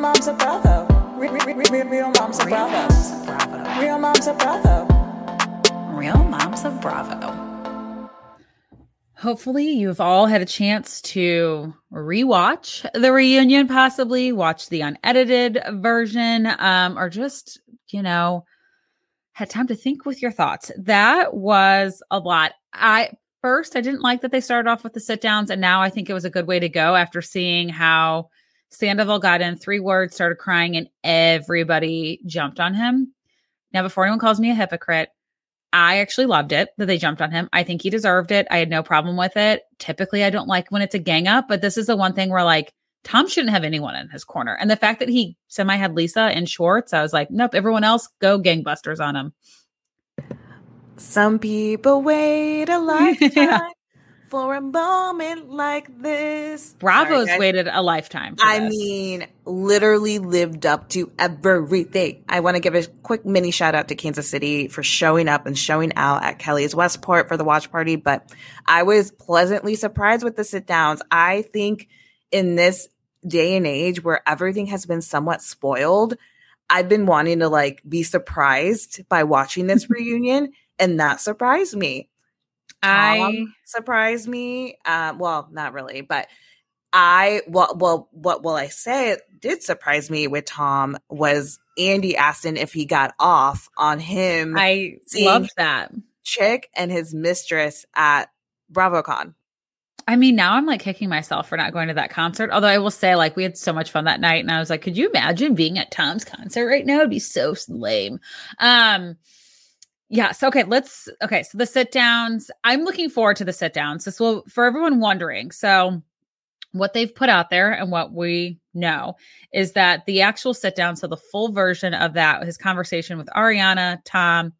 Moms of Bravo. Real moms of Bravo. Real moms of Bravo. Real moms of Bravo. Hopefully you've all had a chance to rewatch the reunion, possibly watch the unedited version, or just, had time to think with your thoughts. That was a lot. First, I didn't like that they started off with the sit downs, and now I think it was a good way to go after seeing how Sandoval got in 3 words, started crying, and everybody jumped on him. Now, before anyone calls me a hypocrite, I actually loved it that they jumped on him. I think he deserved it. I had no problem with it. Typically, I don't like when it's a gang up, but this is the one thing where, like, Tom shouldn't have anyone in his corner. And the fact that he semi had Lisa in shorts, I was like, nope, everyone else, go gangbusters on him. Some people wait a lifetime. Yeah. For a moment like this. Bravo's waited a lifetime for this. I mean, literally lived up to everything. I want to give a quick mini shout out to Kansas City for showing up and showing out at Kelly's Westport for the watch party. But I was pleasantly surprised with the sit downs. I think in this day and age where everything has been somewhat spoiled, I've been wanting to be surprised by watching this reunion. And that surprised me. Surprised me. Well, not really, but it did surprise me with Tom was Andy asked him if he got off on him. I loved that. Chick and his mistress at BravoCon. I mean, now I'm kicking myself for not going to that concert. Although I will say, we had so much fun that night, and I was like, could you imagine being at Tom's concert right now? It'd be so lame. Yes. Okay. So the sit downs, I'm looking forward to the sit downs. This will, for everyone wondering. So what they've put out there and what we know is that the actual sit down, so the full version of that, his conversation with Ariana, Tom,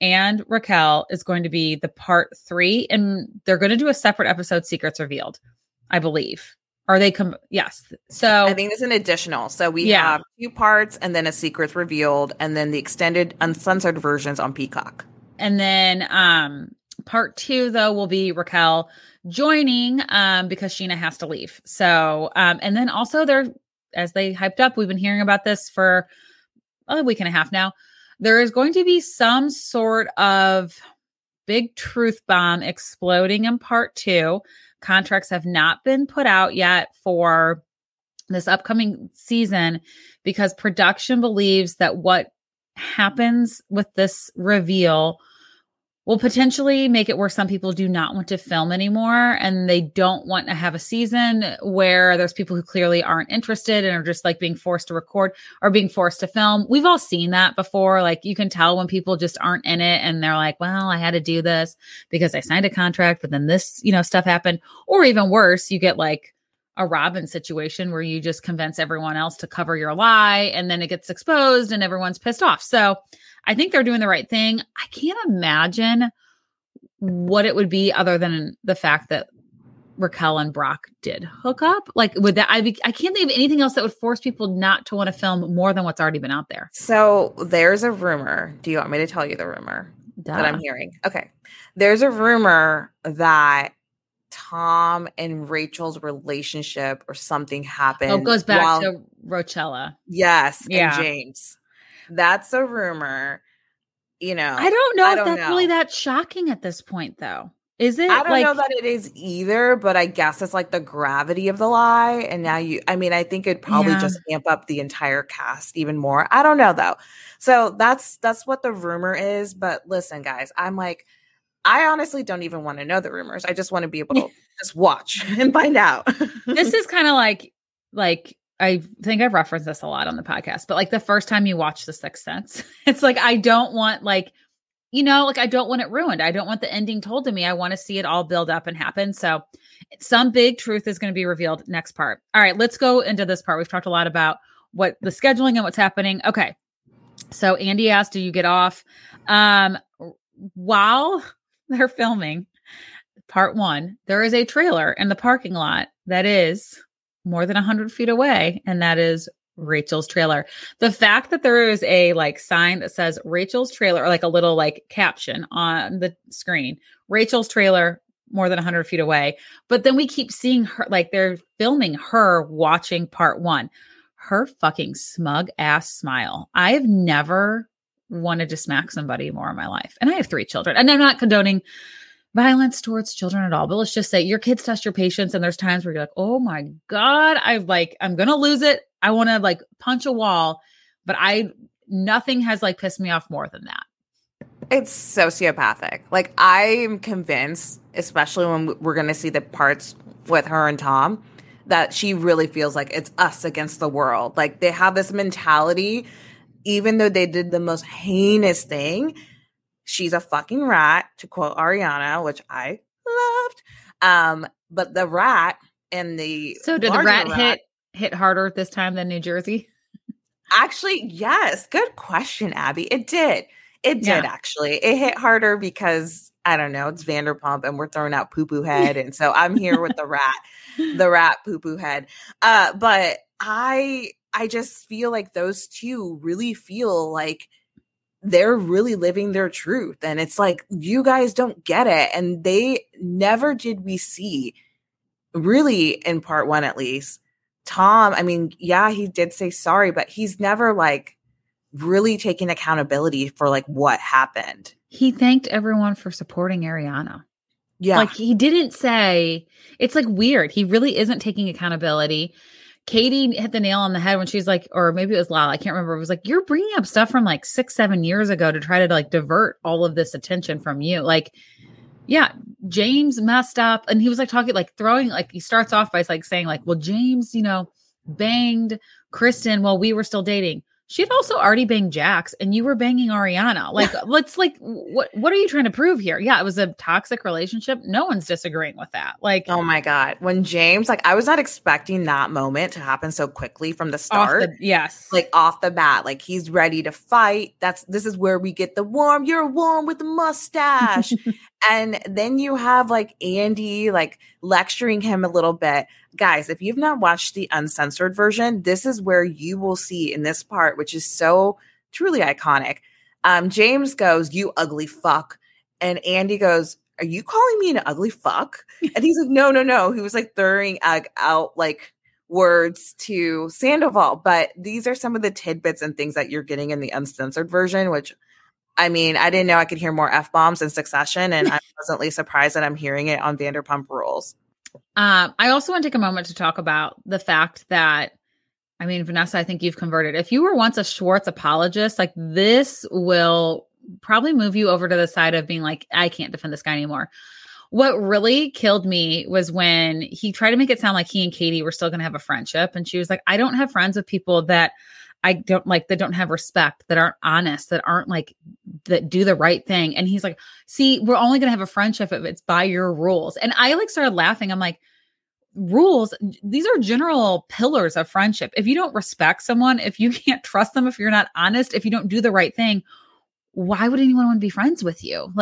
and Raquel is going to be the part 3, and they're going to do a separate episode, Secrets Revealed, I believe. Are they yes. So I think it's an additional. So we have 2 parts and then a Secrets Revealed and then the extended uncensored versions on Peacock. And then part 2 though will be Raquel joining because Sheena has to leave. So and then also they're, as they hyped up, we've been hearing about this for a week and a half now. There is going to be some sort of big truth bomb exploding in part 2. Contracts have not been put out yet for this upcoming season because production believes that what happens with this reveal will potentially make it where some people do not want to film anymore, and they don't want to have a season where there's people who clearly aren't interested and are just being forced to record or being forced to film. We've all seen that before. You can tell when people just aren't in it and they're like, well, I had to do this because I signed a contract, but then this, stuff happened. Or even worse, you get a Robin situation where you just convince everyone else to cover your lie and then it gets exposed and everyone's pissed off. So I think they're doing the right thing. I can't imagine what it would be other than the fact that Raquel and Brock did hook up. Like, would that, I can't think of anything else that would force people not to want to film more than what's already been out there. So there's a rumor. Do you want me to tell you the rumor that I'm hearing? Okay. There's a rumor that Tom and Rachel's relationship or something happened. Oh, it goes back to Rochella. Yes. Yeah. And James. That's a rumor. You know, I don't know if that's really that shocking at this point, though. Is it? I don't know that it is either, but I guess it's like the gravity of the lie. And now I think it'd probably just amp up the entire cast even more. I don't know though. So that's what the rumor is. But listen, guys, I'm like, I honestly don't even want to know the rumors. I just want to be able to just watch and find out. This is kind of like, I think I've referenced this a lot on the podcast, but like the first time you watch The Sixth Sense, it's like, I don't want I don't want it ruined. I don't want the ending told to me. I want to see it all build up and happen. So some big truth is going to be revealed next part. All right, let's go into this part. We've talked a lot about what the scheduling and what's happening. Okay. So Andy asked, do you get off? While they're filming part one, there is a trailer in the parking lot that is more than 100 feet away. And that is Rachel's trailer. The fact that there is a sign that says Rachel's trailer, or a little caption on the screen, Rachel's trailer more than 100 feet away. But then we keep seeing her, they're filming her watching part one, her fucking smug ass smile. I've never wanted to smack somebody more in my life. And I have 3 children, and I'm not condoning violence towards children at all. But let's just say your kids test your patience. And there's times where you're like, oh my God, I'm going to lose it. I want to punch a wall, but nothing has pissed me off more than that. It's sociopathic. I'm convinced, especially when we're going to see the parts with her and Tom, that she really feels like it's us against the world. They have this mentality, even though they did the most heinous thing. She's a fucking rat, to quote Ariana, which I loved. But the rat and the... So did the rat hit harder this time than New Jersey? Actually, yes. Good question, Abby. It did actually. It hit harder because, I don't know, it's Vanderpump and we're throwing out poo-poo head. And so I'm here with the rat poo-poo head. But I just feel like those two really feel like they're really living their truth. And it's like, you guys don't get it. And they never did we see, really, in part one at least, Tom, he did say sorry, but he's never really taking accountability for what happened. He thanked everyone for supporting Ariana. Yeah. He didn't say, it's weird. He really isn't taking accountability. Katie hit the nail on the head when she's or maybe it was Lala, I can't remember. It was you're bringing up stuff from 6-7 years ago to try to divert all of this attention from you. Yeah, James messed up, and he was talking, throwing, he starts off by saying well, James, banged Kristen while we were still dating. She had also already banged Jax, and you were banging Ariana. Let's what are you trying to prove here? Yeah, it was a toxic relationship. No one's disagreeing with that. Oh my God. When James, I was not expecting that moment to happen so quickly from the start. Off the bat, he's ready to fight. This is where we get the warm. You're warm with the mustache. And then you have Andy lecturing him a little bit. Guys, if you've not watched the uncensored version, this is where you will see in this part, which is so truly iconic. James goes, "You ugly fuck." And Andy goes, "Are you calling me an ugly fuck?" And he's like, No. He was throwing out words to Sandoval. But these are some of the tidbits and things that you're getting in the uncensored version, which... I didn't know I could hear more F-bombs in succession, and I'm pleasantly surprised that I'm hearing it on Vanderpump Rules. I also want to take a moment to talk about the fact that, Vanessa, I think you've converted. If you were once a Schwartz apologist, this will probably move you over to the side of being I can't defend this guy anymore. What really killed me was when he tried to make it sound like he and Katie were still going to have a friendship. And she was like, I don't have friends with people that... I don't that don't have respect, that aren't honest, that aren't that do the right thing. And he's like, see, we're only going to have a friendship if it's by your rules. And I started laughing. I'm like, rules, these are general pillars of friendship. If you don't respect someone, if you can't trust them, if you're not honest, if you don't do the right thing, why would anyone want to be friends with you?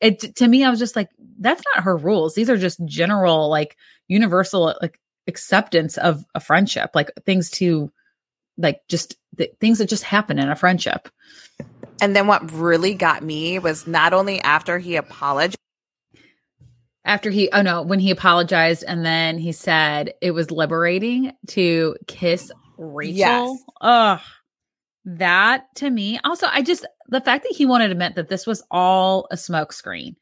it, to me, I was just like, that's not her rules. These are just general, like universal, like acceptance of a friendship, like things to like, just things that just happen in a friendship. And then what really got me was not only after he apologized, when he apologized and then he said it was liberating to kiss Rachel. Yes. Ugh. That to me, also, the fact that he wanted to admit that this was all a smokescreen.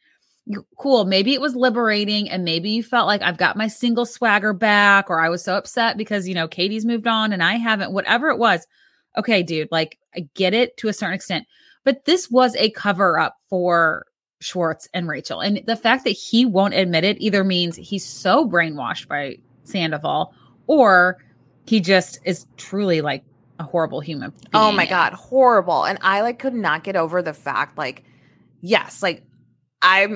Cool. Maybe it was liberating and maybe you felt like I've got my single swagger back, or I was so upset because, you know, Katie's moved on and I haven't, whatever it was. Okay, dude, like I get it to a certain extent, but this was a cover up for Schwartz and Rachel. And the fact that he won't admit it either means he's so brainwashed by Sandoval, or he just is truly like a horrible human being. Oh my God. Horrible. And I like could not get over the fact, like, yes, like I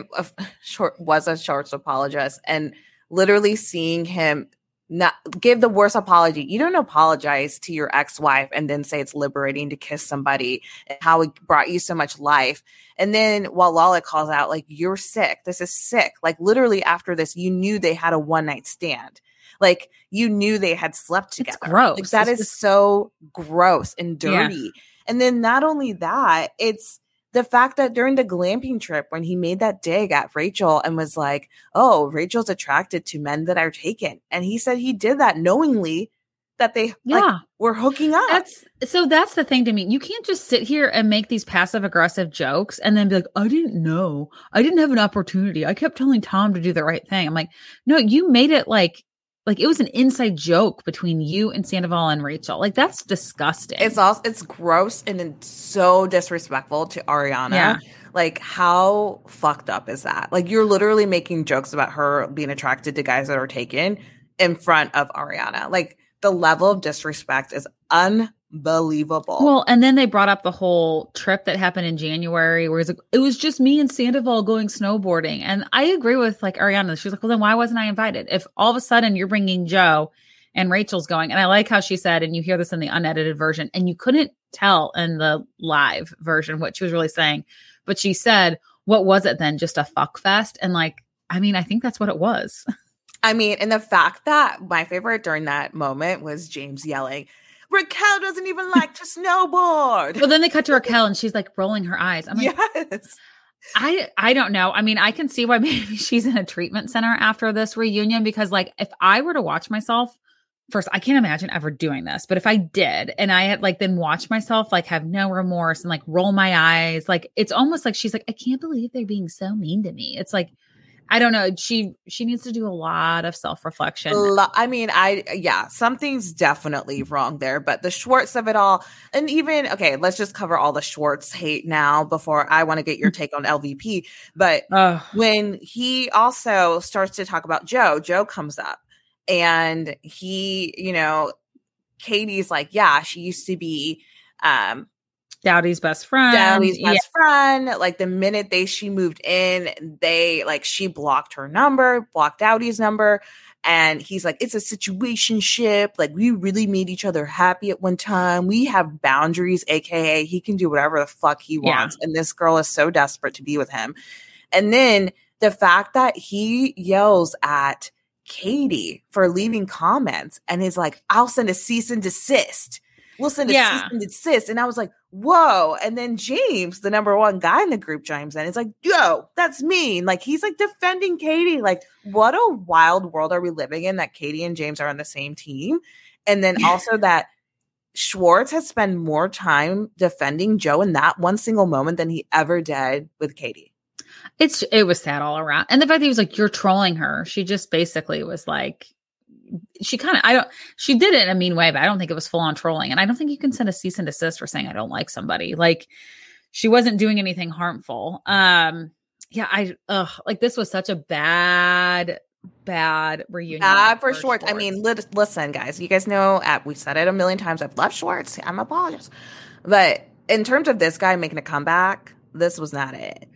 was a Schwartz apologist, and literally seeing him not give the worst apology. You don't apologize to your ex-wife and then say it's liberating to kiss somebody and how it brought you so much life. And then while Lala calls out, like, you're sick, this is sick. Like literally after this, you knew they had a one-night stand. Like you knew they had slept together. It's gross. Like, that is so gross and dirty. Yeah. And then not only that, it's the fact that during the glamping trip, when he made that dig at Rachel and was like, oh, Rachel's attracted to men that are taken. And he said he did that knowingly, that they were hooking up. That's the thing to me. You can't just sit here and make these passive aggressive jokes and then be like, I didn't know. I didn't have an opportunity. I kept telling Tom to do the right thing. I'm like, no, you made it like it was an inside joke between you and Sandoval and Rachel. Like that's disgusting. It's gross and it's so disrespectful to Ariana. Yeah. Like how fucked up is that? Like you're literally making jokes about her being attracted to guys that are taken in front of Ariana. Like the level of disrespect is unbelievable. Well, and then they brought up the whole trip that happened in January where it was just me and Sandoval going snowboarding. And I agree with like Ariana. She's like, well, then why wasn't I invited? If all of a sudden you're bringing Joe and Rachel's going, and I like how she said, and you hear this in the unedited version, and you couldn't tell in the live version what she was really saying, but she said, what was it then? Just a fuck fest? And like, I mean, I think that's what it was. I mean, and the fact that my favorite during that moment was James yelling, Raquel doesn't even like to snowboard. Well, then they cut to Raquel and she's like rolling her eyes. I'm like, yes. I don't know. I mean, I can see why maybe she's in a treatment center after this reunion, because like if I were to watch myself, first, I can't imagine ever doing this, but if I did and I had like then watched myself like have no remorse and like roll my eyes, like it's almost like she's like, I can't believe they're being so mean to me. It's like, I don't know. She needs to do a lot of self-reflection. Something's definitely wrong there, but the Schwartz of it all, and even, okay, let's just cover all the Schwartz hate now before I want to get your take on LVP. But when he also starts to talk about Joe comes up and he, you know, Katie's like, yeah, she used to be, Douty's best friend. Like the minute she moved in, she blocked her number, blocked Douty's number. And he's like, it's a situationship. Like we really made each other happy at one time. We have boundaries, AKA he can do whatever the fuck he wants. Yeah. And this girl is so desperate to be with him. And then the fact that he yells at Katie for leaving comments and is like, I'll send a cease and desist. We'll send a cease and desist. And I was like, whoa. And then James, the number one guy in the group, chimes in. It's like, yo, that's mean. Like he's like defending Katie. Like what a wild world are we living in that Katie and James are on the same team. And then also that Schwartz has spent more time defending Joe in that one single moment than he ever did with Katie. It was sad all around. And the fact that he was like, you're trolling her. She just basically was like, she did it in a mean way, but I don't think it was full on trolling. And I don't think you can send a cease and desist for saying I don't like somebody. Like she wasn't doing anything harmful. This was such a bad reunion. For Schwartz. I mean, listen, guys, you guys know, we said it a million times. I've loved Schwartz. I'm apologized. But in terms of this guy making a comeback, this was not it.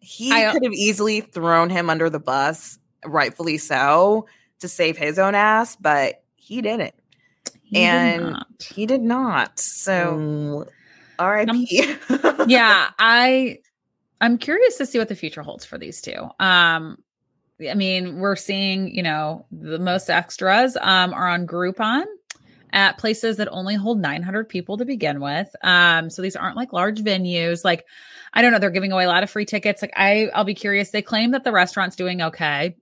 He could have easily thrown him under the bus, rightfully so, to save his own ass, but he didn't. He did not. So, RIP. Yeah, I I'm curious to see what the future holds for these two. I mean, we're seeing, you know, the most extras are on Groupon at places that only hold 900 people to begin with. So these aren't like large venues. Like, I don't know. They're giving away a lot of free tickets. Like I'll be curious. They claim that the restaurant's doing okay,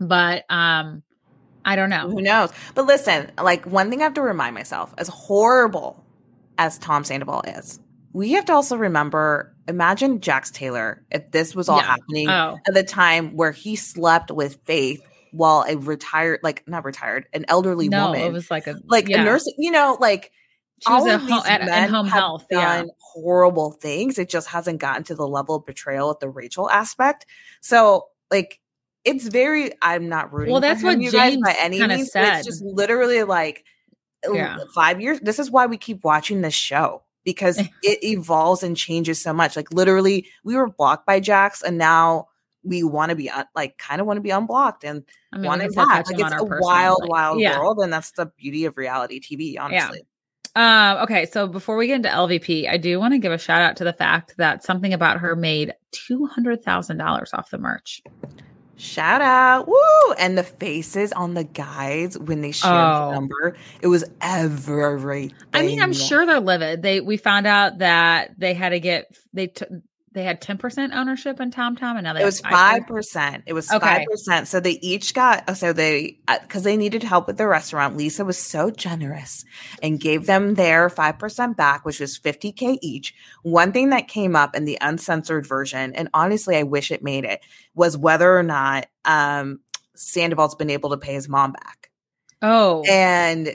but I don't know. Who knows? But listen, like one thing I have to remind myself, as horrible as Tom Sandoval is, we have to also remember, imagine Jax Taylor, if this was all happening at the time where he slept with Faith while a retired, like not retired, an elderly woman. It was like a nurse, you know, like she was all of these men in home health, done horrible things. It just hasn't gotten to the level of betrayal at the Rachel aspect. So like, it's very, I'm not rooting for that's what you James guys by any means. Said. It's just literally like 5 years. This is why we keep watching this show. Because it evolves and changes so much. Like literally we were blocked by Jax and now we want to be kind of want to be unblocked and want to back. Like it's a wild world. And that's the beauty of reality TV, honestly. Yeah. Okay. So before we get into LVP, I do want to give a shout out to the fact that Something About Her made $200,000 off the merch. Shout out. Woo! And the faces on the guys when they shared the number. It was everything. I mean, I'm sure they're livid. We found out that they had to get they had 10% ownership in TomTom and now they it was 5%. It was 5%. So they each got because they needed help with the restaurant. Lisa was so generous and gave them their 5% back, which was $50K each. One thing that came up in the uncensored version, and honestly, I wish it made it, was whether or not Sandoval's been able to pay his mom back. Oh, and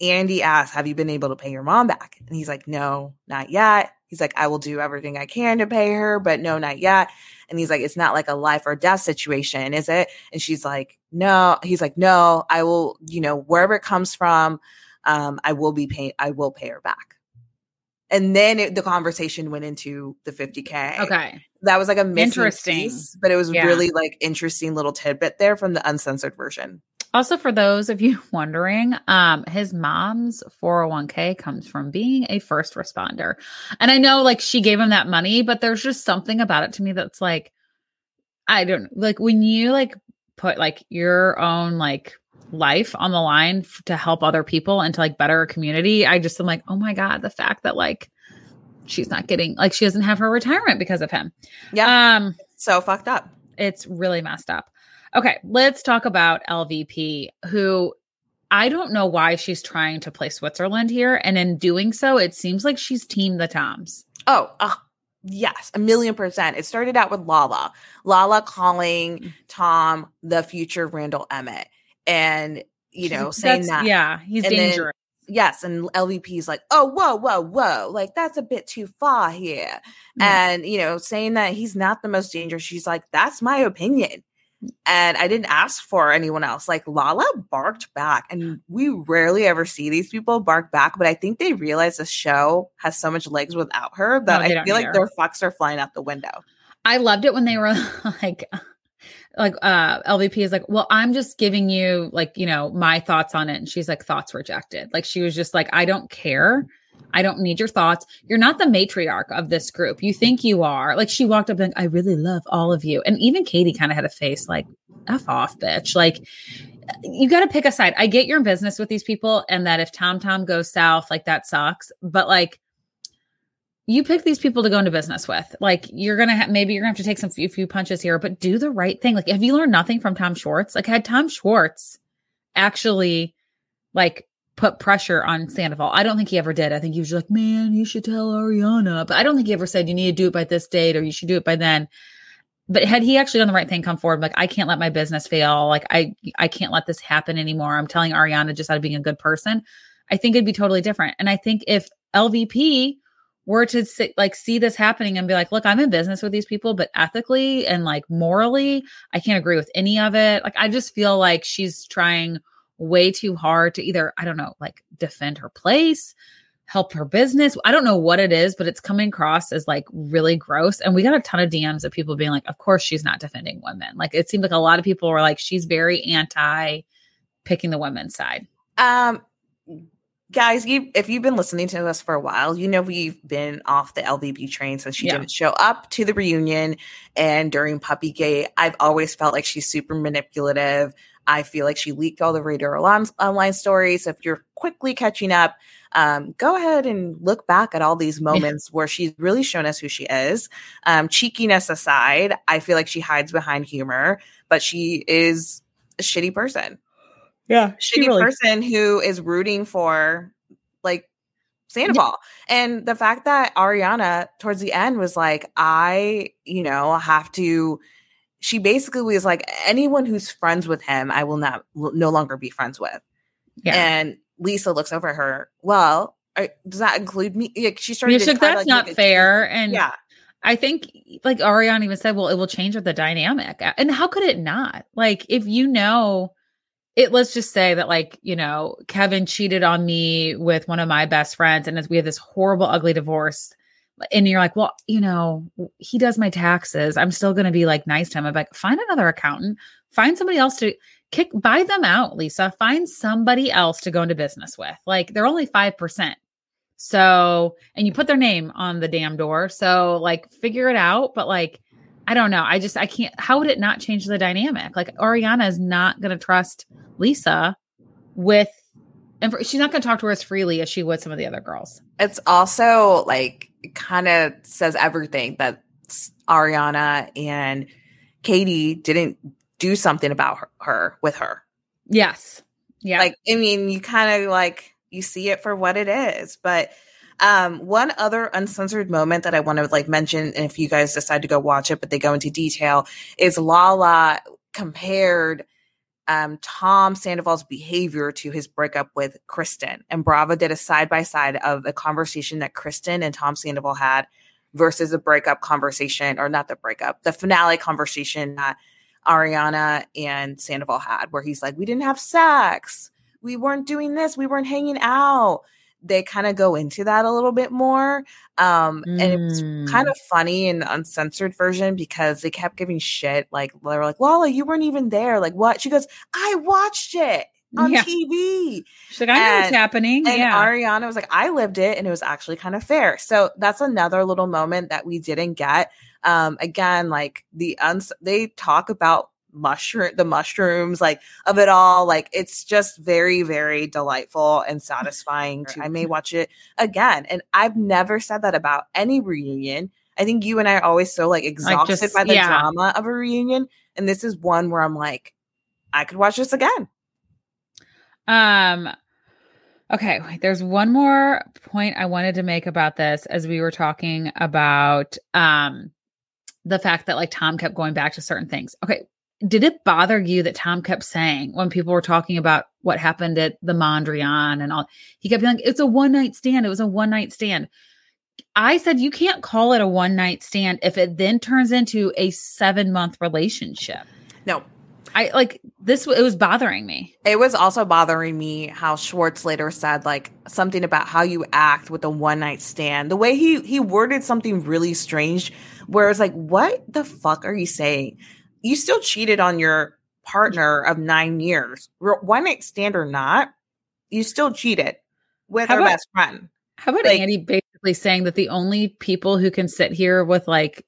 Andy asked, "Have you been able to pay your mom back?" And he's like, "No, not yet." He's like, "I will do everything I can to pay her, but no, not yet." And he's like, "It's not like a life or death situation, is it?" And she's like, "No." He's like, "No, I will, you know, wherever it comes from, I will pay her back." And then the conversation went into the $50K. Okay. That was like a interesting piece, but it was really like interesting little tidbit there from the uncensored version. Also, for those of you wondering, his mom's 401k comes from being a first responder. And I know like she gave him that money, but there's just something about it to me that's like, I don't like when you like put like your own like life on the line to help other people and to like better a community. I just am like, oh my God, the fact that like she's not getting like she doesn't have her retirement because of him. Yeah. So fucked up. It's really messed up. Okay, let's talk about LVP, who I don't know why she's trying to play Switzerland here. And in doing so, it seems like she's team the Toms. Oh, yes, 1,000,000%. It started out with Lala calling Tom the future Randall Emmett and, you know, saying that. Yeah, he's dangerous. Yes. And LVP's like, oh, whoa. Like, that's a bit too far here. Yeah. And, you know, saying that he's not the most dangerous. She's like, that's my opinion. And I didn't ask for anyone else. Like Lala barked back, and we rarely ever see these people bark back, but I think they realize the show has so much legs without her that I feel like their fucks are flying out the window. I loved it when they were like LVP is like, well, I'm just giving you like, you know, my thoughts on it. And she's like, thoughts rejected. Like she was just like, I don't care. I don't need your thoughts. You're not the matriarch of this group. You think you are. Like she walked up and I really love all of you. And even Katie kind of had a face like, F off, bitch. Like you got to pick a side. I get you're in business with these people. And that if TomTom goes south, like that sucks. But like you pick these people to go into business with, like you're going to have, maybe you're gonna have to take some few punches here, but do the right thing. Like, have you learned nothing from Tom Schwartz? Like had Tom Schwartz actually like put pressure on Sandoval. I don't think he ever did. I think he was just like, man, you should tell Ariana. But I don't think he ever said, you need to do it by this date or you should do it by then. But had he actually done the right thing, come forward, like, I can't let my business fail. Like, I can't let this happen anymore. I'm telling Ariana just out of being a good person. I think it'd be totally different. And I think if LVP were to see this happening and be like, look, I'm in business with these people, but ethically and like morally, I can't agree with any of it. Like, I just feel like she's trying way too hard to either, I don't know, like defend her place, help her business. I don't know what it is, but it's coming across as like really gross. And we got a ton of DMs of people being like, of course she's not defending women. Like it seemed like a lot of people were like, she's very anti picking the women's side. Guys, if you've been listening to us for a while, you know we've been off the LVB train since she didn't show up to the reunion and during Puppygate. I've always felt like she's super manipulative. I feel like she leaked all the Radar Online stories. So if you're quickly catching up, go ahead and look back at all these moments where she's really shown us who she is. Cheekiness aside, I feel like she hides behind humor, but she is a shitty person. Yeah, shitty really. Person who is rooting for, like, Sandoval. Yeah. And the fact that Ariana, towards the end, was like, she basically was like, anyone who's friends with him, I will no longer be friends with. Yeah. And Lisa looks over at her, well, does that include me? Like, she started to that's like, not fair. And yeah. I think, like, Ariana even said, well, it will change the dynamic. And how could it not? Like, if you know... let's just say that, like, you know, Kevin cheated on me with one of my best friends, and we had this horrible, ugly divorce. And you're like, well, you know, he does my taxes. I'm still going to be, like, nice to him. I'm like, find another accountant. Find somebody else to buy them out, Lisa. Find somebody else to go into business with. Like, they're only 5%. So, and you put their name on the damn door. So, like, figure it out. But, like, I don't know. I can't, how would it not change the dynamic? Like, Ariana is not going to trust Lisa she's not going to talk to her as freely as she would some of the other girls. It's also like, it kind of says everything that Ariana and Katie didn't do something about her with her. Yes. Yeah. Like, I mean, you kind of like, you see it for what it is, but one other uncensored moment that I want to like mention, and if you guys decide to go watch it, but they go into detail, is Lala compared Tom Sandoval's behavior to his breakup with Kristen. And Bravo did a side-by-side of a conversation that Kristen and Tom Sandoval had versus the finale conversation that Ariana and Sandoval had, where he's like, we didn't have sex. We weren't doing this. We weren't hanging out. They kind of go into that a little bit more. And it's kind of funny in the uncensored version because they kept giving shit. Like, they were like, Lala, you weren't even there. Like, what? She goes, I watched it on TV. She's like, I know what's happening. And Ariana was like, I lived it. And it was actually kind of fair. So that's another little moment that we didn't get. Again, like they talk about the mushrooms, like, of it all. Like, it's just very, very delightful and satisfying. Right. I may watch it again. And I've never said that about any reunion. I think you and I are always so like exhausted by the drama of a reunion. And this is one where I'm like, I could watch this again. Okay. Wait, there's one more point I wanted to make about this as we were talking about, the fact that like Tom kept going back to certain things. Okay. Did it bother you that Tom kept saying when people were talking about what happened at the Mondrian and all, he kept being like, it's a one night stand. It was a one night stand. I said, you can't call it a one night stand if it then turns into a 7-month relationship. No, it was bothering me. It was also bothering me how Schwartz later said like something about how you act with a one night stand, the way he worded something really strange where it's like, what the fuck are you saying? You still cheated on your partner of 9 years. One night stand or not, you still cheated with her best friend. How about like, Andy basically saying that the only people who can sit here with like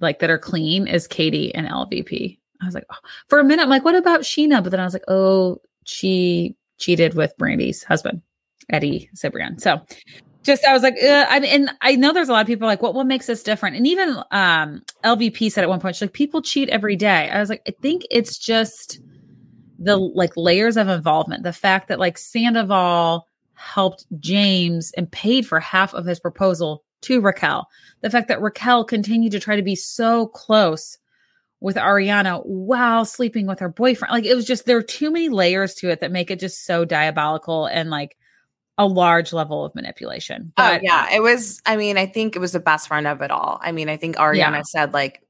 that are clean is Katie and LVP. I was like, oh. For a minute, I'm like, what about Sheena? But then I was like, oh, she cheated with Brandy's husband, Eddie Cibrian. So I was like, and I know there's a lot of people like, what makes this different? And even LVP said at one point, she's like, people cheat every day. I was like, I think it's just the like layers of involvement. The fact that like Sandoval helped James and paid for half of his proposal to Raquel. The fact that Raquel continued to try to be so close with Ariana while sleeping with her boyfriend. Like it was just, there are too many layers to it that make it just so diabolical and like, a large level of manipulation. But it was, I mean, I think it was the best friend of it all. I mean, I think Ariana said like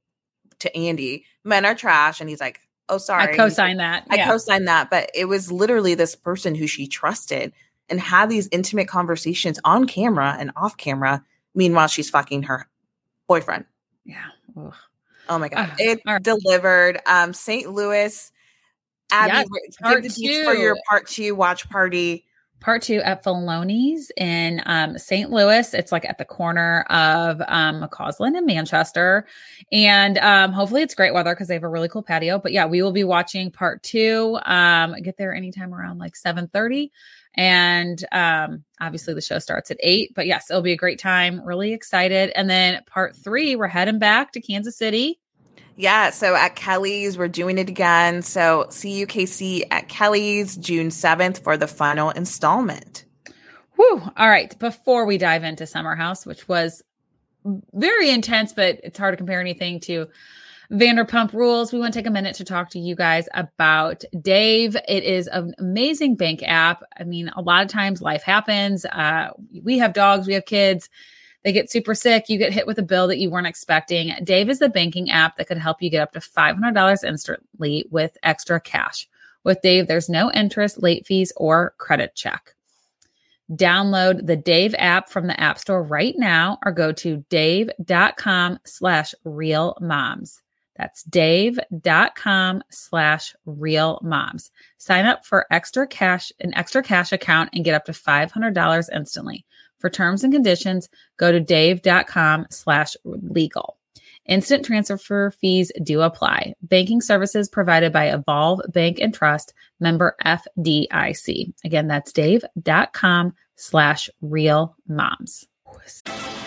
to Andy, men are trash. And he's like, oh, sorry. I co-signed that. I co-signed that. But it was literally this person who she trusted and had these intimate conversations on camera and off camera. Meanwhile, she's fucking her boyfriend. Yeah. Ugh. Oh my God. It delivered. St. Louis. Abby, give the beats for your part 2 watch party. Part two at Filoni's in St. Louis. It's like at the corner of McCausland and Manchester. And hopefully it's great weather because they have a really cool patio. But yeah, we will be watching part two. Get there anytime around like 7:30. And obviously the show starts at 8. But yes, it'll be a great time. Really excited. And then part three, we're heading back to Kansas City. Yeah, so at Kelly's, we're doing it again. So see you, KC, at Kelly's June 7th for the final installment. Whew. All right. Before we dive into Summer House, which was very intense, but it's hard to compare anything to Vanderpump Rules, we want to take a minute to talk to you guys about Dave. It is an amazing bank app. I mean, a lot of times life happens. We have dogs, we have kids. They get super sick. You get hit with a bill that you weren't expecting. Dave is the banking app that could help you get up to $500 instantly with extra cash. With Dave, there's no interest, late fees, or credit check. Download the Dave app from the App Store right now or go to dave.com/realmoms. That's dave.com/realmoms. Sign up for an extra cash account and get up to $500 instantly. For terms and conditions, go to dave.com/legal. Instant transfer fees do apply. Banking services provided by Evolve Bank and Trust, member FDIC. Again, that's dave.com/realmoms.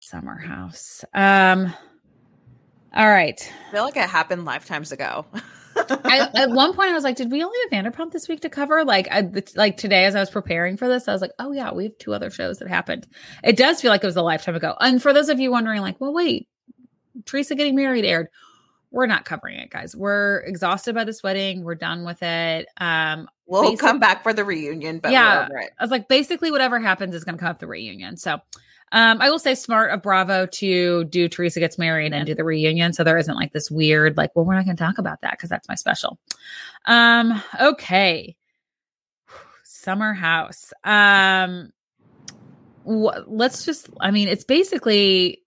Summer House. All right. I feel like it happened lifetimes ago. At one point I was like, did we only have Vanderpump this week to cover? Like today, as I was preparing for this, I was like, oh yeah, we have two other shows that happened. It does feel like it was a lifetime ago. And for those of you wondering like, well, wait, Teresa getting married aired. We're not covering it, guys. We're exhausted by this wedding. We're done with it. We'll come back for the reunion, but yeah, we're over it. I was like, basically whatever happens is going to come up the reunion. So I will say smart of Bravo to do Teresa Gets Married and do the reunion. So there isn't like this weird, like, well, we're not going to talk about that because that's my special. Okay. Summer House. Let's just, I mean, it's basically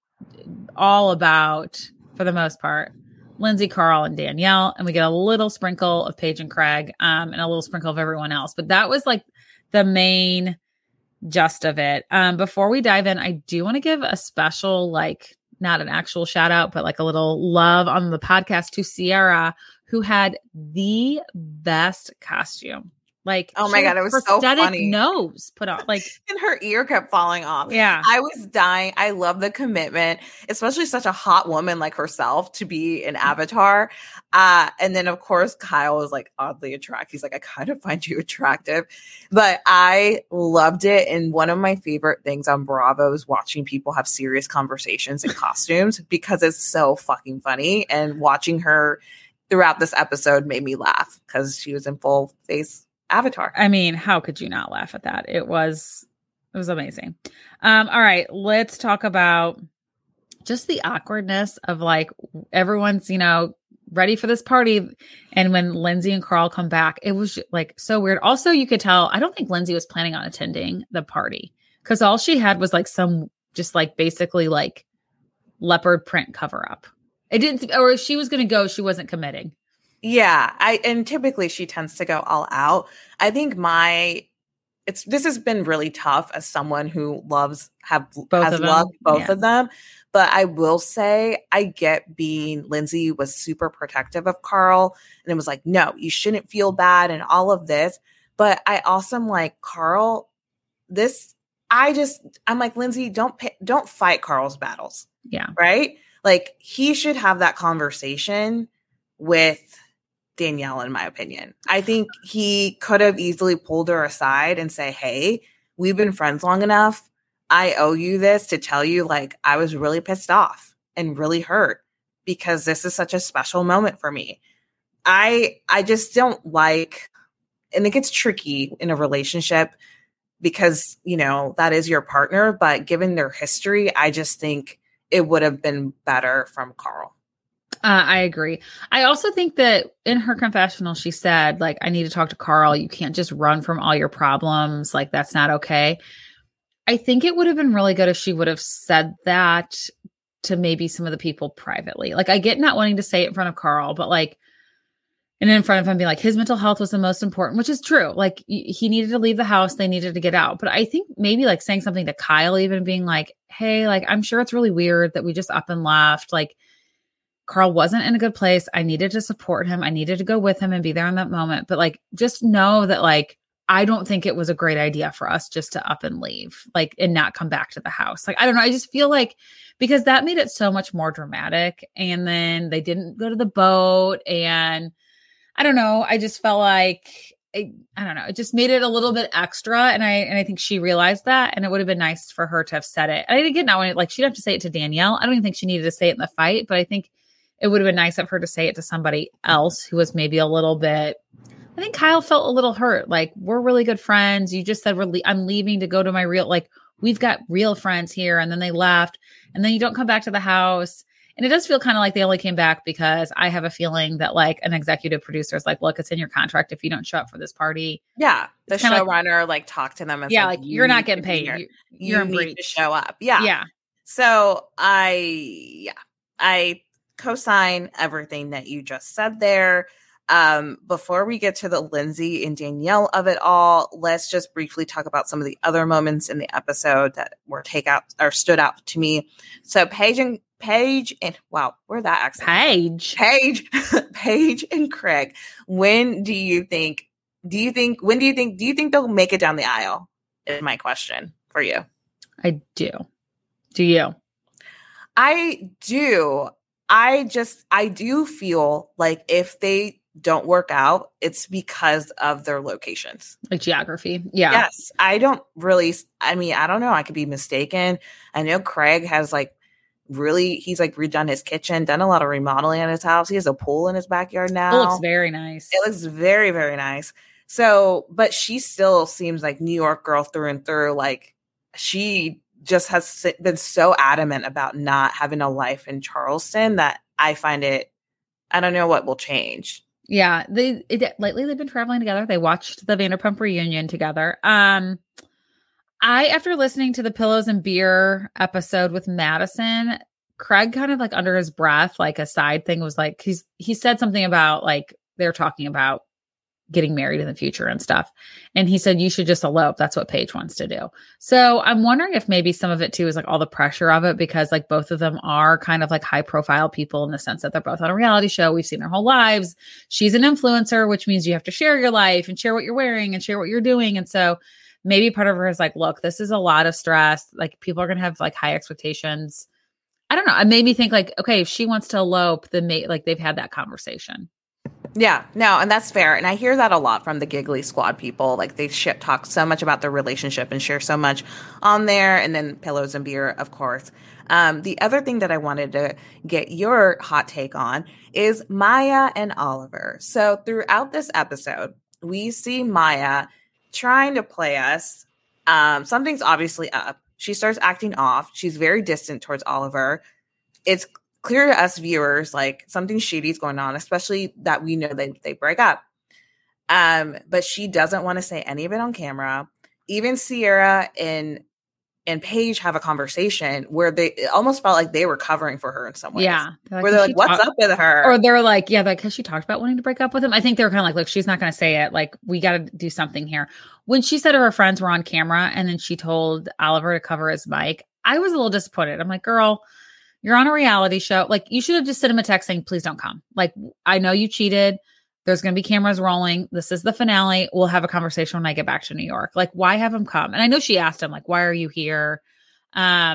all about, for the most part, Lindsay, Carl, and Danielle. And we get a little sprinkle of Paige and Craig and a little sprinkle of everyone else. But that was like the main just of it. Before we dive in, I do want to give a special, like not an actual shout out, but like a little love on the podcast to Sierra, who had the best costume. Like, oh my God, it was so funny. Nose put on, like, and her ear kept falling off. Yeah, I was dying. I love the commitment, especially such a hot woman like herself to be an avatar. And then of course Kyle was like oddly attracted. He's like, I kind of find you attractive, but I loved it. And one of my favorite things on Bravo is watching people have serious conversations in costumes because it's so fucking funny. And watching her throughout this episode made me laugh because she was in full face avatar. I mean, how could you not laugh at that? It was amazing. All right, let's talk about just the awkwardness of like everyone's, you know, ready for this party. And when Lindsay and Carl come back, it was like so weird. Also, you could tell, I don't think Lindsay was planning on attending the party because all she had was like some just like basically like leopard print cover up. It didn't, or if she was going to go, she wasn't committing. Yeah, and typically she tends to go all out. I think this has been really tough as someone who has loved both of them. But I will say I get being Lindsay was super protective of Carl and it was like, no, you shouldn't feel bad and all of this. But I also am like, Carl this, I'm like, Lindsay, don't fight Carl's battles. Yeah. Right. Like, he should have that conversation with Danielle, in my opinion. I think he could have easily pulled her aside and say, hey, we've been friends long enough. I owe you this to tell you, like, I was really pissed off and really hurt because this is such a special moment for me. I just don't like, and it gets tricky in a relationship because, you know, that is your partner. But given their history, I just think it would have been better from Carl. I agree. I also think that in her confessional, she said, like, I need to talk to Carl. You can't just run from all your problems. Like, that's not okay. I think it would have been really good if she would have said that to maybe some of the people privately. Like, I get not wanting to say it in front of Carl, but like, and in front of him being like, his mental health was the most important, which is true. Like, he needed to leave the house. They needed to get out. But I think maybe like saying something to Kyle, even being like, hey, like, I'm sure it's really weird that we just up and left. Like, Carl wasn't in a good place. I needed to support him. I needed to go with him and be there in that moment. But like, just know that, like, I don't think it was a great idea for us just to up and leave, like, and not come back to the house. Like, I don't know. I just feel like, because that made it so much more dramatic. And then they didn't go to the boat, and I don't know. I just felt like, I don't know. It just made it a little bit extra. And I think she realized that, and it would have been nice for her to have said it. And I didn't know, like, she'd have to say it to Danielle. I don't even think she needed to say it in the fight, but I think it would have been nice of her to say it to somebody else who was maybe a little bit, I think Kyle felt a little hurt. Like, we're really good friends. You just said, I'm leaving to go to my real, like, we've got real friends here. And then they left, and then you don't come back to the house. And it does feel kind of like they only came back because I have a feeling that, like, an executive producer is like, look, it's in your contract. If you don't show up for this party. Yeah. The showrunner, like, talk to them. Yeah. Like, you're not getting paid. You're in breach to show up. Yeah. Yeah. So I co-sign everything that you just said there. Before we get to the Lindsay and Danielle of it all, let's just briefly talk about some of the other moments in the episode that were stood out to me. So Paige and Craig. Do you think they'll make it down the aisle? Is my question for you. I do. Do you? I do. I do feel like if they don't work out, it's because of their locations. Like geography. Yeah. Yes. I don't know. I could be mistaken. I know Craig has he's like redone his kitchen, done a lot of remodeling in his house. He has a pool in his backyard now. It looks very nice. It looks very, very nice. So, but she still seems like New York girl through and through. Like, she just has been so adamant about not having a life in Charleston that I don't know what will change. Yeah. Lately they've been traveling together. They watched the Vanderpump reunion together. After listening to the Pillows and Beer episode with Madison, Craig kind of like under his breath, like a side thing was like, he said something about like, they're talking about getting married in the future and stuff. And he said, you should just elope. That's what Paige wants to do. So I'm wondering if maybe some of it too is like all the pressure of it, because like both of them are kind of like high profile people in the sense that they're both on a reality show. We've seen their whole lives. She's an influencer, which means you have to share your life and share what you're wearing and share what you're doing. And so maybe part of her is like, look, this is a lot of stress. Like, people are going to have like high expectations. I don't know. It made me think like, okay, if she wants to elope, then like they've had that conversation. Yeah, no, and that's fair. And I hear that a lot from the Giggly Squad people. Like, they shit talk so much about their relationship and share so much on there. And then Pillows and Beer, of course. The other thing that I wanted to get your hot take on is Maya and Oliver. So throughout this episode, we see Maya trying to play us. Something's obviously up. She starts acting off. She's very distant towards Oliver. It's clear to us viewers, like, something shady is going on, especially that we know they break up. But she doesn't want to say any of it on camera. Even Sierra and Paige have a conversation where it almost felt like they were covering for her in some ways. Yeah. Where they're like, what's up with her? Or they're like, yeah, like, has she talked about wanting to break up with him? I think they were kind of like, look, she's not going to say it. Like, we got to do something here. When she said her friends were on camera and then she told Oliver to cover his mic, I was a little disappointed. I'm like, girl, you're on a reality show. Like, you should have just sent him a text saying, please don't come. Like, I know you cheated. There's going to be cameras rolling. This is the finale. We'll have a conversation when I get back to New York. Like, why have him come? And I know she asked him, like, why are you here? I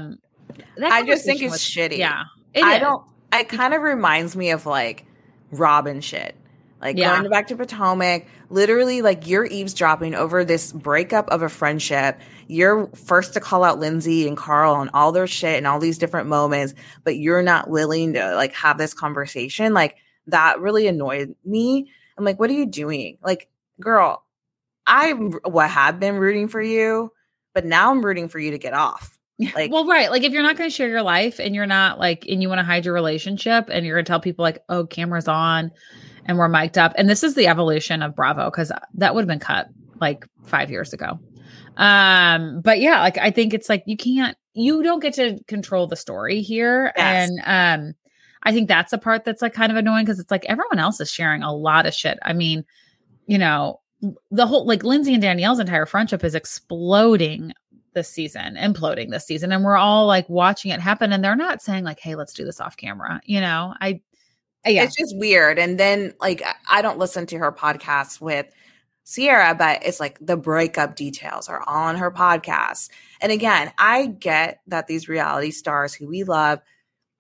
just think it's shitty. Yeah. It kind of reminds me of like Robin shit. Like going back to Potomac, literally like you're eavesdropping over this breakup of a friendship. You're first to call out Lindsay and Carl on all their shit and all these different moments, but you're not willing to like have this conversation. Like that really annoyed me. I'm like, what are you doing? Like, girl, I have been rooting for you, but now I'm rooting for you to get off. Like, well, right. Like if you're not going to share your life and you're not like, and you want to hide your relationship and you're going to tell people like, oh, camera's on and we're mic'd up. And this is the evolution of Bravo. Cause that would have been cut like 5 years ago. But yeah, like, I think it's like, you don't get to control the story here. Yes. And, I think that's a part that's like kind of annoying. Cause it's like everyone else is sharing a lot of shit. I mean, you know, the whole, like Lindsay and Danielle's entire friendship is exploding this season, imploding this season. And we're all like watching it happen and they're not saying like, hey, let's do this off camera. You know, it's just weird. And then like, I don't listen to her podcast with Sierra, but it's like the breakup details are on her podcast. And again, I get that these reality stars who we love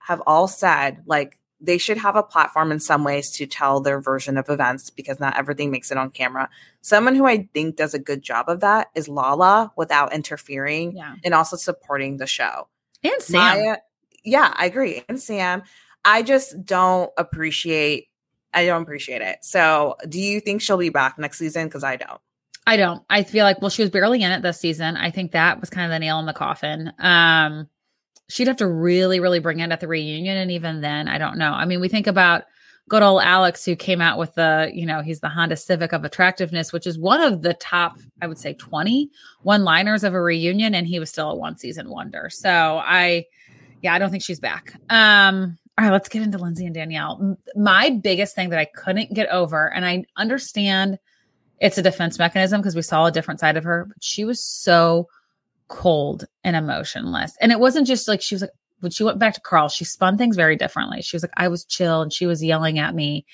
have all said like they should have a platform in some ways to tell their version of events because not everything makes it on camera. Someone who I think does a good job of that is Lala without interfering and also supporting the show. And Sam. Maya, yeah, I agree. And Sam, I don't appreciate it. So do you think she'll be back next season? Because I don't. I feel like, well, she was barely in it this season. I think that was kind of the nail in the coffin. She'd have to really, really bring it at the reunion. And even then, I don't know. I mean, we think about good old Alex, who came out with the, you know, he's the Honda Civic of attractiveness, which is one of the top, I would say 20 one-liners of a reunion. And he was still a one season wonder. So I don't think she's back. All right, let's get into Lindsay and Danielle. My biggest thing that I couldn't get over, and I understand it's a defense mechanism because we saw a different side of her, but she was so cold and emotionless. And it wasn't just like, she was like, when she went back to Carl, she spun things very differently. She was like, I was chill and she was yelling at me.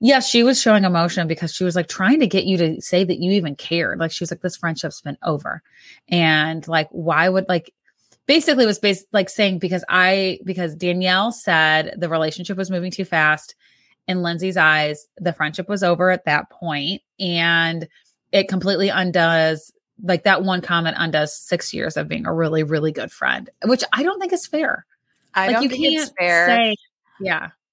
Yes, she was showing emotion because she was like trying to get you to say that you even cared. Like she was like, this friendship's been over. And like, why would like, basically was like saying, because Danielle said the relationship was moving too fast. In Lindsay's eyes, the friendship was over at that point. And it completely undoes, like that one comment undoes 6 years of being a really, really good friend, which I don't think is fair. I don't think it's fair.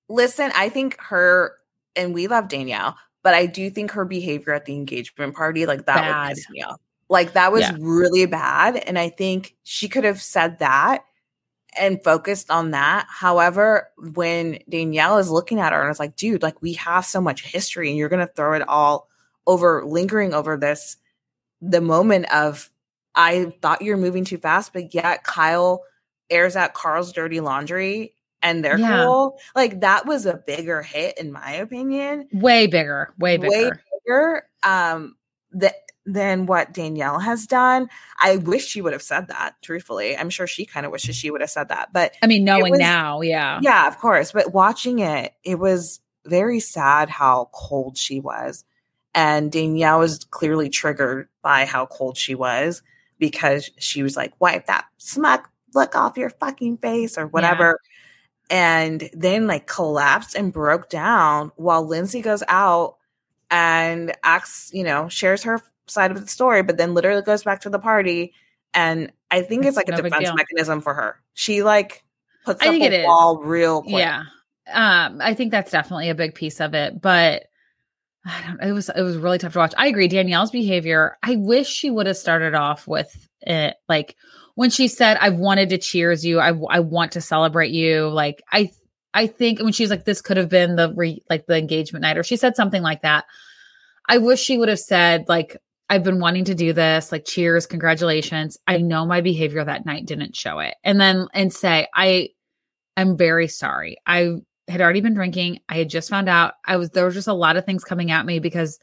Listen, I think her, and we love Danielle, but I do think her behavior at the engagement party, like that would piss me off. Like that was really bad. And I think she could have said that and focused on that. However, when Danielle is looking at her and it's like, dude, like we have so much history and you're going to throw it all over, lingering over this, the moment of, I thought you're moving too fast, but yet Kyle airs out Carl's dirty laundry and they're cool. Like that was a bigger hit in my opinion. Way bigger. Than what Danielle has done. I wish she would have said that, truthfully. I'm sure she kind of wishes she would have said that. But I mean, knowing now, yeah, of course. But watching it, it was very sad how cold she was. And Danielle was clearly triggered by how cold she was because she was like, wipe that smug look off your fucking face or whatever. Yeah. And then like collapsed and broke down while Lindsay goes out and acts, you know, shares her side of the story, but then literally goes back to the party. And I think it's like a defense mechanism for her. She like puts up a wall real quick. Yeah. I think that's definitely a big piece of it, but I don't know. It was really tough to watch. I agree. Danielle's behavior. I wish she would have started off with it. Like when she said, I've wanted to cheers you. I want to celebrate you. Like I think when she was like, this could have been the engagement night, or she said something like that. I wish she would have said like, I've been wanting to do this, like, cheers, congratulations. I know my behavior that night didn't show it. And then, and say, I'm very sorry. I had already been drinking. I had just found out there was just a lot of things coming at me because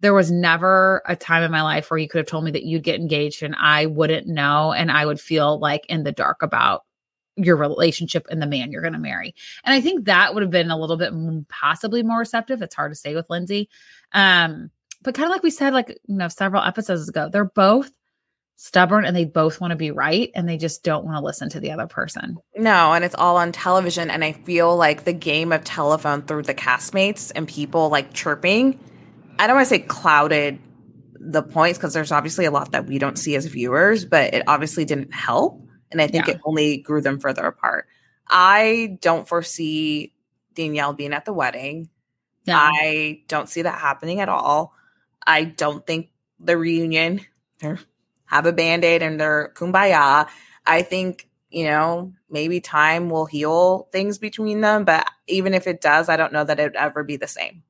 there was never a time in my life where you could have told me that you'd get engaged and I wouldn't know. And I would feel like in the dark about your relationship and the man you're going to marry. And I think that would have been a little bit possibly more receptive. It's hard to say with Lindsay. But kind of like we said, like, you know, several episodes ago, they're both stubborn and they both want to be right. And they just don't want to listen to the other person. No. And it's all on television. And I feel like the game of telephone through the castmates and people like chirping, I don't want to say clouded the points, because there's obviously a lot that we don't see as viewers, but it obviously didn't help. And I think it only grew them further apart. I don't foresee Danielle being at the wedding. No. I don't see that happening at all. I don't think the reunion, have a Band-Aid and they're kumbaya. I think, you know, maybe time will heal things between them. But even if it does, I don't know that it would ever be the same.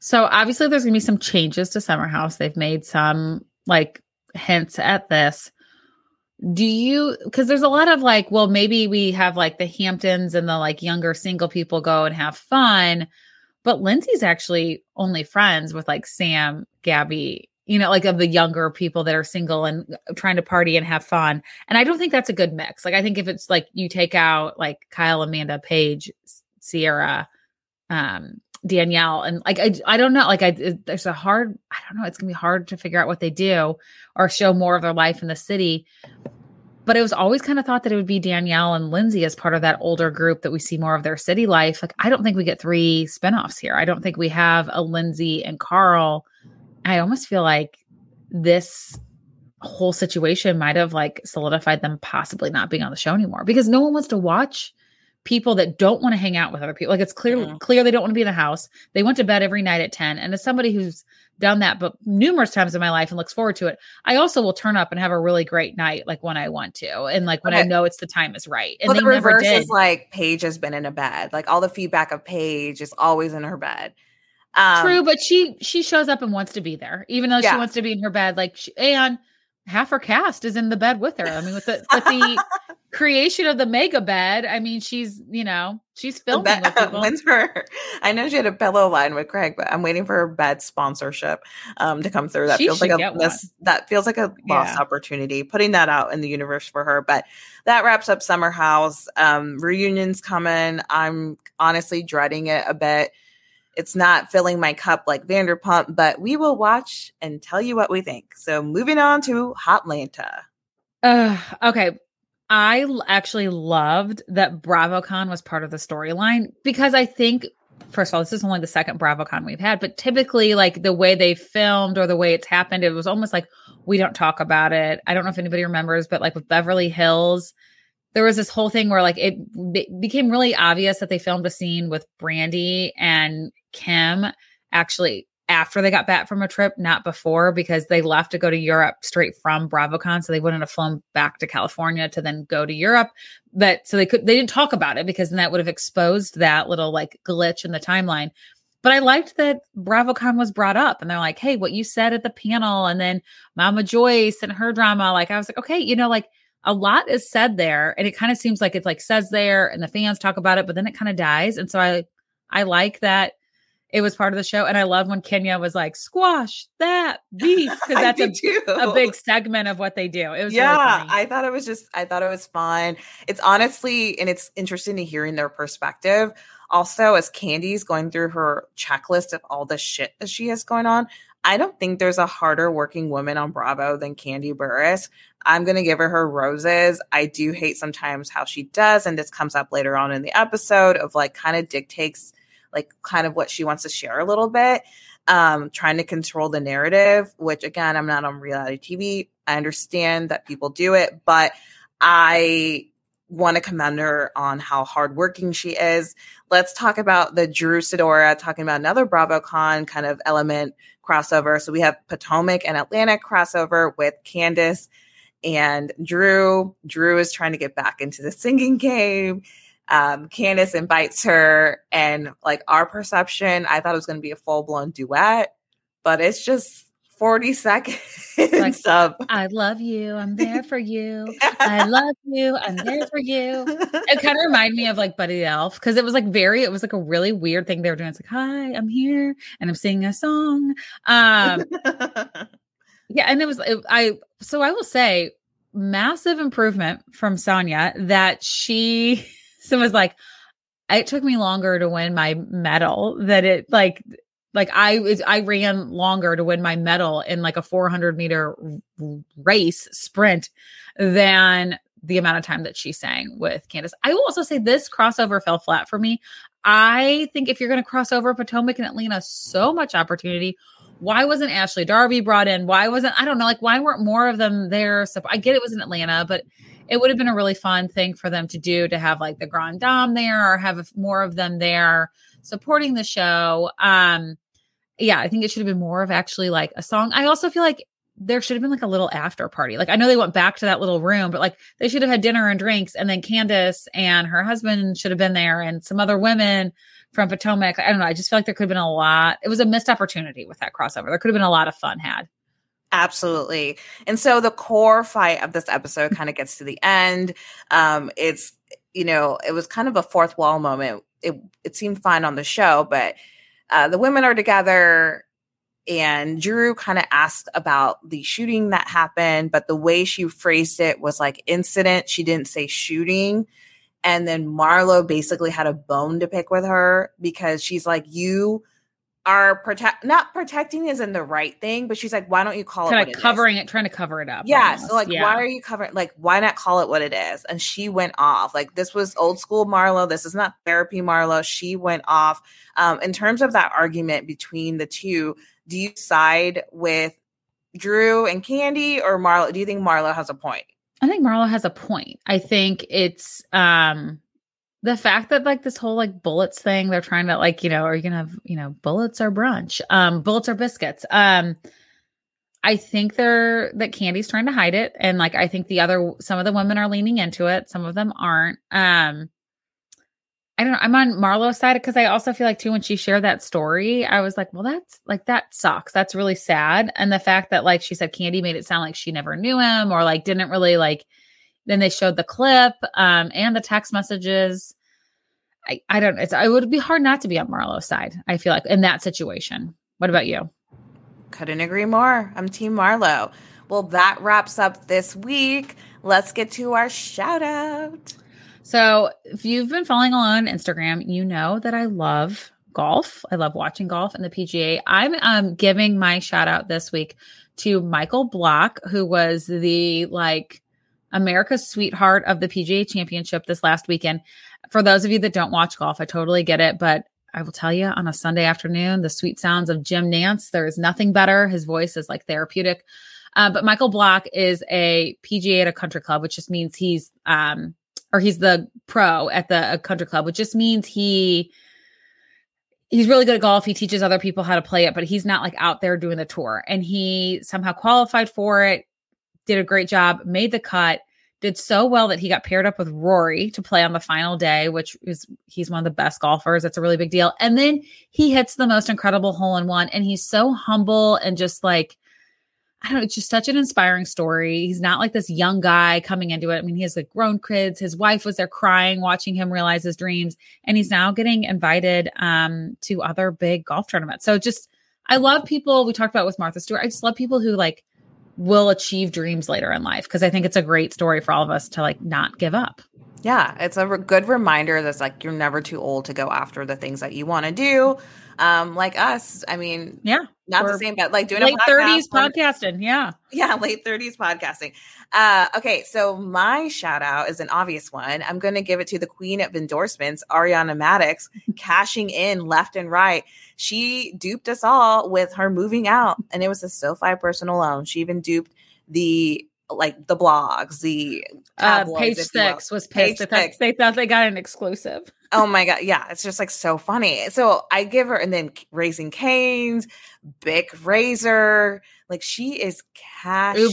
So obviously there's going to be some changes to Summer House. They've made some like hints at this. Do you, because there's a lot of like, well, maybe we have like the Hamptons and the like younger single people go and have fun, but Lindsay's actually only friends with like Sam, Gabby, you know, like of the younger people that are single and trying to party and have fun. And I don't think that's a good mix. Like, I think if it's like you take out like Kyle, Amanda, Paige, Sierra, Danielle, and like, I don't know, like there's a hard, I don't know, it's gonna be hard to figure out what they do or show more of their life in the city. But it was always kind of thought that it would be Danielle and Lindsay as part of that older group that we see more of their city life. Like, I don't think we get three spinoffs here. I don't think we have a Lindsay and Carl. I almost feel like this whole situation might have like solidified them possibly not being on the show anymore, because no one wants to watch people that don't want to hang out with other people. Like, it's clear they don't want to be in the house. They went to bed every night at 10. And as somebody who's done that but numerous times in my life and looks forward to it, I also will turn up and have a really great night, like when I want to, and like when I know it's the time is right. And well, the reverse is like Paige has been in a bed. Like all the feedback of Paige is always in her bed. True, but she shows up and wants to be there, even though she wants to be in her bed. Like, and half her cast is in the bed with her. I mean, with the creation of the mega bed. I mean, she's filming with people. When's her? I know she had a pillow line with Craig, but I'm waiting for her bed sponsorship to come through. That feels like a lost opportunity, putting that out in the universe for her. But that wraps up Summer House. Reunion's coming. I'm honestly dreading it a bit. It's not filling my cup like Vanderpump, but we will watch and tell you what we think. So moving on to Hotlanta. Okay. I actually loved that BravoCon was part of the storyline, because I think, first of all, this is only the second BravoCon we've had, but typically like the way they filmed or the way it's happened, it was almost like we don't talk about it. I don't know if anybody remembers, but like with Beverly Hills, there was this whole thing where like it became really obvious that they filmed a scene with Brandy and Kim actually after they got back from a trip, not before, because they left to go to Europe straight from BravoCon. So they wouldn't have flown back to California to then go to Europe. But so they didn't talk about it, because then that would have exposed that little like glitch in the timeline. But I liked that BravoCon was brought up and they're like, hey, what you said at the panel, and then Mama Joyce and her drama. Like, I was like, okay, you know, like a lot is said there, and it kind of seems like it's like says there and the fans talk about it, but then it kind of dies. And so I like that it was part of the show. And I love when Kenya was like, squash that beef, because that's a big segment of what they do. It was really funny. I thought it was fun. It's honestly, and it's interesting to hearing their perspective. Also, as Candy's going through her checklist of all the shit that she has going on, I don't think there's a harder working woman on Bravo than Candy Burris. I'm going to give her roses. I do hate sometimes how she does, and this comes up later on in the episode, of like kind of dictates like kind of what she wants to share a little bit, trying to control the narrative, which again, I'm not on reality TV. I understand that people do it, but I want to commend her on how hardworking she is. Let's talk about the Drew Sidora, talking about another BravoCon kind of element crossover. So we have Potomac and Atlanta crossover with Candace and Drew. Drew is trying to get back into the singing game. Candace invites her, and like our perception, I thought it was going to be a full blown duet, but it's just 40 seconds like, of I love you, I'm there for you. I love you, I'm there for you. It kind of reminded me of like Buddy the Elf, because it was like it was like a really weird thing they were doing. It's like, hi, I'm here and I'm singing a song. Yeah, and it was I will say massive improvement from Sonia that she was like, it took me longer to win my medal than it I ran longer to win my medal in like a 400 meter race sprint than the amount of time that she sang with Candace. I will also say this crossover fell flat for me. I think if you're going to cross over Potomac and Atlanta, so much opportunity. Why wasn't Ashley Darby brought in? Why wasn't, I don't know, like why weren't more of them there? So I get it was in Atlanta, but it would have been a really fun thing for them to do, to have like the Grand Dame there or have more of them there supporting the show. Yeah, I think it should have been more of actually like a song. I also feel like there should have been like a little after party. Like I know they went back to that little room, but like they should have had dinner and drinks. And then Candace and her husband should have been there and some other women from Potomac. I don't know. I just feel like there could have been a lot. It was a missed opportunity with that crossover. There could have been a lot of fun had. Absolutely. And so the core fight of this episode kind of gets to the end. It's, you know, it was kind of a fourth wall moment. It seemed fun on the show, but the women are together. And Drew kind of asked about the shooting that happened, but the way she phrased it was like incident. She didn't say shooting. And then Marlo basically had a bone to pick with her because she's like, you are not protecting isn't the right thing, but she's like, why don't you call it what it is? Covering it, trying to cover it up. Yeah. Almost. So like, yeah. Why are you covering? Like, why not call it what it is? And she went off. Like, this was old school Marlo. This is not therapy Marlo. She went off. In terms of that argument between the two, do you side with Drew and Candy or Marlo? Do you think Marlo has a point? I think Marlo has a point. I think it's the fact that like this whole like bullets thing, they're trying to like, you know, are you going to have, you know, bullets or brunch, bullets or biscuits. I think that Candy's trying to hide it. And like, I think some of the women are leaning into it. Some of them aren't. I don't know. I'm on Marlo's side because I also feel like too, when she shared that story, I was like, well, that's like, that sucks. That's really sad. And the fact that like she said Candy made it sound like she never knew him or like didn't really like, then they showed the clip and the text messages. I don't know. It would be hard not to be on Marlo's side, I feel like, in that situation. What about you? Couldn't agree more. I'm Team Marlo. Well, that wraps up this week. Let's get to our shout out. So if you've been following along on Instagram, you know that I love golf. I love watching golf and the PGA. I'm giving my shout out this week to Michael Block, who was the like America's sweetheart of the PGA Championship this last weekend. For those of you that don't watch golf, I totally get it. But I will tell you, on a Sunday afternoon, the sweet sounds of Jim Nance, there is nothing better. His voice is like therapeutic. But Michael Block is a PGA at a country club, which just means he's the pro at the country club, which just means he's really good at golf. He teaches other people how to play it, but he's not like out there doing the tour. And he somehow qualified for it, did a great job, made the cut, did so well that he got paired up with Rory to play on the final day, he's one of the best golfers. That's a really big deal. And then he hits the most incredible hole in one. And he's so humble and just like, I don't know, it's just such an inspiring story. He's not like this young guy coming into it. I mean, he has like grown kids. His wife was there crying, watching him realize his dreams. And he's now getting invited to other big golf tournaments. So just, I love people. We talked about with Martha Stewart. I just love people who like will achieve dreams later in life. Cause I think it's a great story for all of us to like not give up. Yeah. It's a good reminder that's like, you're never too old to go after the things that you want to do. Like us, I mean, yeah, not the same, but like doing late 30s podcasting. Yeah. Yeah. Late 30s podcasting. Okay. So my shout out is an obvious one. I'm going to give it to the queen of endorsements, Ariana Madix, cashing in left and right. She duped us all with her moving out, and it was a SoFi personal loan. She even duped the blogs, the tabloids, Page Six was pissed. They thought they got an exclusive. Oh my God. Yeah. It's just like so funny. So I give her, and then Raising Cane's, Bic Razor. Like she is cashing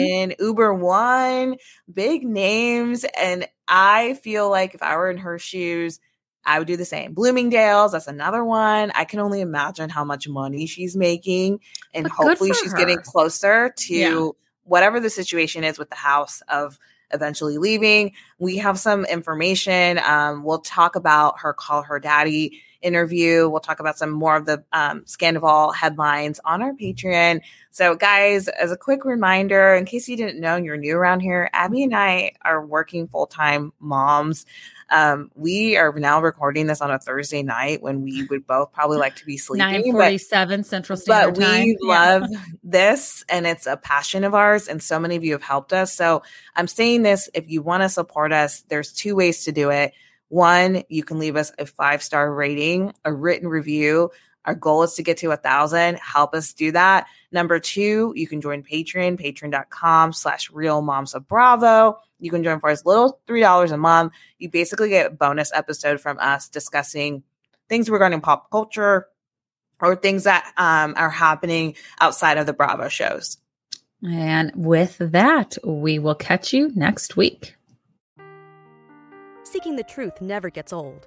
in. Uber One, big names. And I feel like if I were in her shoes, I would do the same. Bloomingdale's, that's another one. I can only imagine how much money she's making, and hopefully she's getting closer to whatever the situation is with the house of eventually leaving. We have some information. We'll talk about her Call Her Daddy interview. We'll talk about some more of the Sandoval headlines on our Patreon. So guys, as a quick reminder, in case you didn't know and you're new around here, Abby and I are working full-time moms. We are now recording this on a Thursday night when we would both probably like to be sleeping. 9:47 Central Standard Time. But we love this, and it's a passion of ours, and so many of you have helped us. So I'm saying this, if you want to support us, there's two ways to do it. One, you can leave us a 5-star rating, a written review. Our goal is to get to 1,000. Help us do that. Number two, you can join Patreon, patreon.com/realmomsofbravo. You can join for as little as $3 a month. You basically get a bonus episode from us discussing things regarding pop culture or things that are happening outside of the Bravo shows. And with that, we will catch you next week. Seeking the truth never gets old.